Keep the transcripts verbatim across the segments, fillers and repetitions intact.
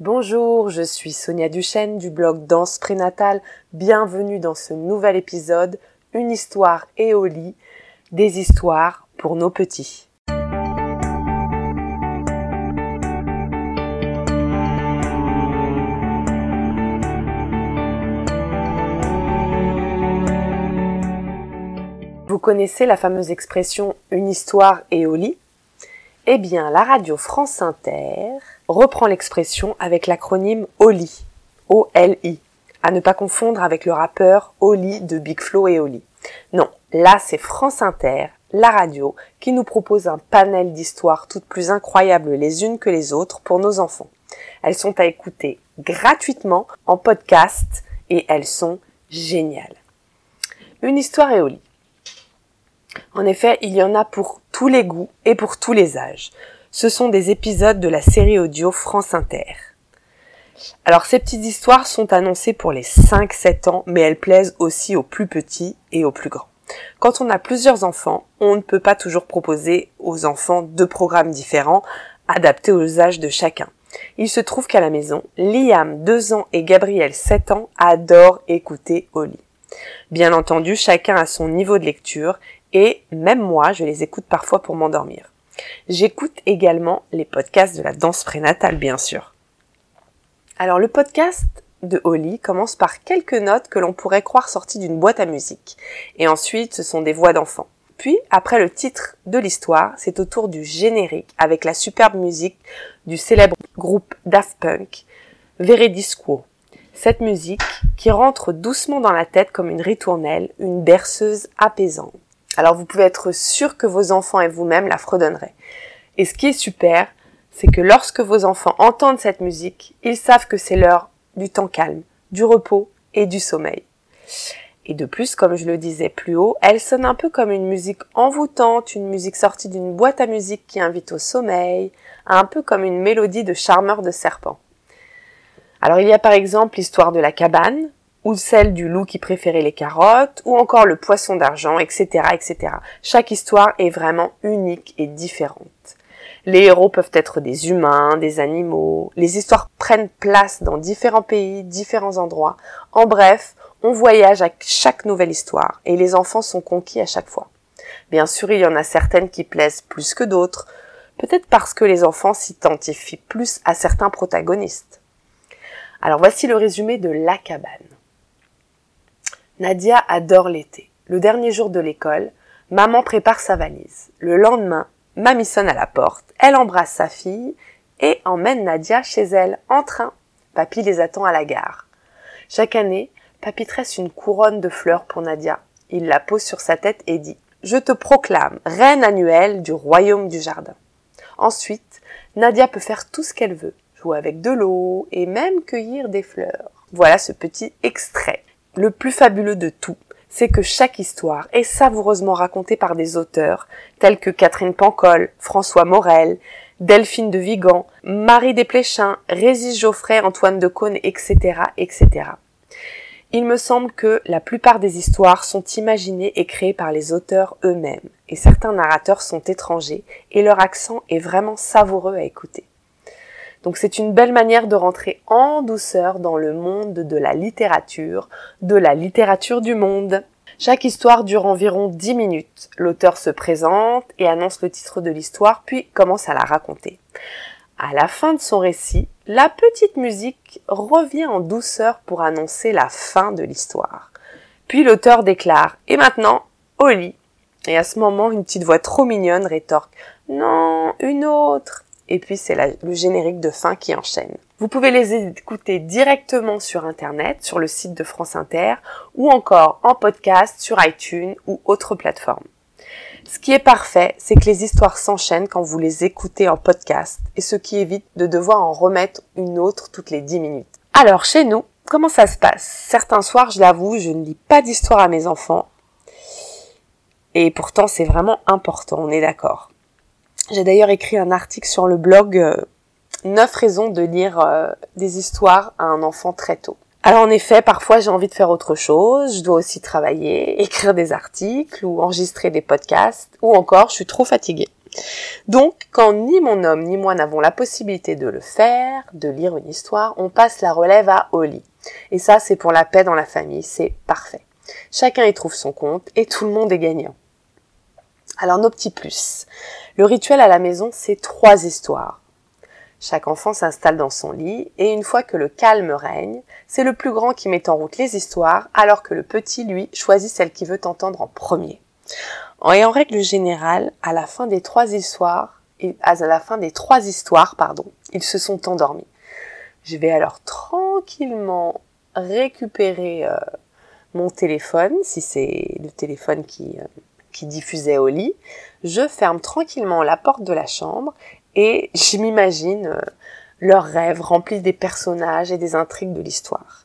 Bonjour, je suis Sonia Duchesne du blog Danse Prénatale. Bienvenue dans ce nouvel épisode, une histoire et au lit, des histoires pour nos petits. Vous connaissez la fameuse expression « une histoire et au lit » ? Eh bien, la radio France Inter reprend l'expression avec l'acronyme Oli, O L I, à ne pas confondre avec le rappeur Oli de Big Flo et Oli. Non, là c'est France Inter, la radio, qui nous propose un panel d'histoires toutes plus incroyables les unes que les autres pour nos enfants. Elles sont à écouter gratuitement en podcast et elles sont géniales. Une histoire et Oli. En effet, il y en a pour tous les goûts et pour tous les âges. Ce sont des épisodes de la série audio France Inter. Alors, ces petites histoires sont annoncées pour les cinq sept ans, mais elles plaisent aussi aux plus petits et aux plus grands. Quand on a plusieurs enfants, on ne peut pas toujours proposer aux enfants deux programmes différents, adaptés aux âges de chacun. Il se trouve qu'à la maison, Liam, deux ans, et Gabriel, sept ans, adorent écouter Oli. Bien entendu, chacun a son niveau de lecture, et même moi, je les écoute parfois pour m'endormir. J'écoute également les podcasts de la danse prénatale, bien sûr. Alors, le podcast de Oli commence par quelques notes que l'on pourrait croire sorties d'une boîte à musique. Et ensuite, ce sont des voix d'enfants. Puis, après le titre de l'histoire, c'est au tour du générique, avec la superbe musique du célèbre groupe Daft Punk, Veridis Quo. Cette musique qui rentre doucement dans la tête comme une ritournelle, une berceuse apaisante. Alors vous pouvez être sûr que vos enfants et vous-même la fredonnerez. Et ce qui est super, c'est que lorsque vos enfants entendent cette musique, ils savent que c'est l'heure du temps calme, du repos et du sommeil. Et de plus, comme je le disais plus haut, elle sonne un peu comme une musique envoûtante, une musique sortie d'une boîte à musique qui invite au sommeil, un peu comme une mélodie de charmeur de serpent. Alors il y a par exemple l'histoire de la cabane, ou celle du loup qui préférait les carottes, ou encore le poisson d'argent, et cetera, et cetera. Chaque histoire est vraiment unique et différente. Les héros peuvent être des humains, des animaux, les histoires prennent place dans différents pays, différents endroits. En bref, on voyage à chaque nouvelle histoire, et les enfants sont conquis à chaque fois. Bien sûr, il y en a certaines qui plaisent plus que d'autres, peut-être parce que les enfants s'identifient plus à certains protagonistes. Alors voici le résumé de La cabane. Nadia adore l'été. Le dernier jour de l'école, maman prépare sa valise. Le lendemain, mamie sonne à la porte, elle embrasse sa fille et emmène Nadia chez elle en train. Papy les attend à la gare. Chaque année, papy tresse une couronne de fleurs pour Nadia. Il la pose sur sa tête et dit « Je te proclame reine annuelle du royaume du jardin ». Ensuite, Nadia peut faire tout ce qu'elle veut, jouer avec de l'eau et même cueillir des fleurs. Voilà ce petit extrait. Le plus fabuleux de tout, c'est que chaque histoire est savoureusement racontée par des auteurs tels que Catherine Pancol, François Morel, Delphine de Vigan, Marie Desplechin, Résis Geoffray, Antoine de Caunes, et cetera, et cetera. Il me semble que la plupart des histoires sont imaginées et créées par les auteurs eux-mêmes, et certains narrateurs sont étrangers, et leur accent est vraiment savoureux à écouter. Donc c'est une belle manière de rentrer en douceur dans le monde de la littérature, de la littérature du monde. Chaque histoire dure environ dix minutes. L'auteur se présente et annonce le titre de l'histoire, puis commence à la raconter. À la fin de son récit, la petite musique revient en douceur pour annoncer la fin de l'histoire. Puis l'auteur déclare « Et maintenant, au lit !» Et à ce moment, une petite voix trop mignonne rétorque « Non, une autre !» Et puis c'est la, le générique de fin qui enchaîne. Vous pouvez les écouter directement sur Internet, sur le site de France Inter, ou encore en podcast sur iTunes ou autre plateforme. Ce qui est parfait, c'est que les histoires s'enchaînent quand vous les écoutez en podcast, et ce qui évite de devoir en remettre une autre toutes les dix minutes. Alors chez nous, comment ça se passe ? Certains soirs, je l'avoue, je ne lis pas d'histoire à mes enfants, et pourtant c'est vraiment important, on est d'accord. J'ai d'ailleurs écrit un article sur le blog euh, « neuf raisons de lire euh, des histoires à un enfant très tôt ». Alors en effet, parfois j'ai envie de faire autre chose, je dois aussi travailler, écrire des articles ou enregistrer des podcasts, ou encore je suis trop fatiguée. Donc, quand ni mon homme ni moi n'avons la possibilité de le faire, de lire une histoire, on passe la relève à Oli. Et ça, c'est pour la paix dans la famille, c'est parfait. Chacun y trouve son compte et tout le monde est gagnant. Alors, nos petits plus. Le rituel à la maison, c'est trois histoires. Chaque enfant s'installe dans son lit et une fois que le calme règne, c'est le plus grand qui met en route les histoires alors que le petit, lui, choisit celle qu'il veut entendre en premier. Et en règle générale, à la fin des trois histoires, à la fin des trois histoires, pardon, ils se sont endormis. Je vais alors tranquillement récupérer euh, mon téléphone, si c'est le téléphone qui, euh, qui diffusait au lit. Je ferme tranquillement la porte de la chambre et je m'imagine euh, leurs rêves remplis des personnages et des intrigues de l'histoire.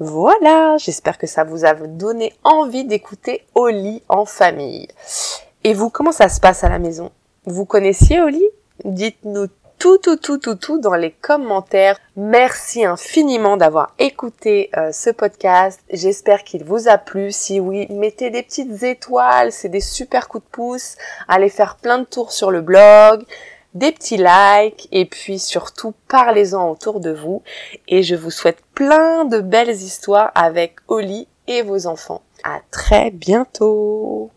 Voilà, j'espère que ça vous a donné envie d'écouter Oli en famille. Et vous, comment ça se passe à la maison? Vous connaissiez Oli? Dites-nous tout, tout, tout, tout, tout dans les commentaires. Merci infiniment d'avoir écouté euh, ce podcast. J'espère qu'il vous a plu. Si oui, mettez des petites étoiles, c'est des super coups de pouce. Allez faire plein de tours sur le blog. Des petits likes et puis surtout parlez-en autour de vous et je vous souhaite plein de belles histoires avec Oli et vos enfants. À très bientôt!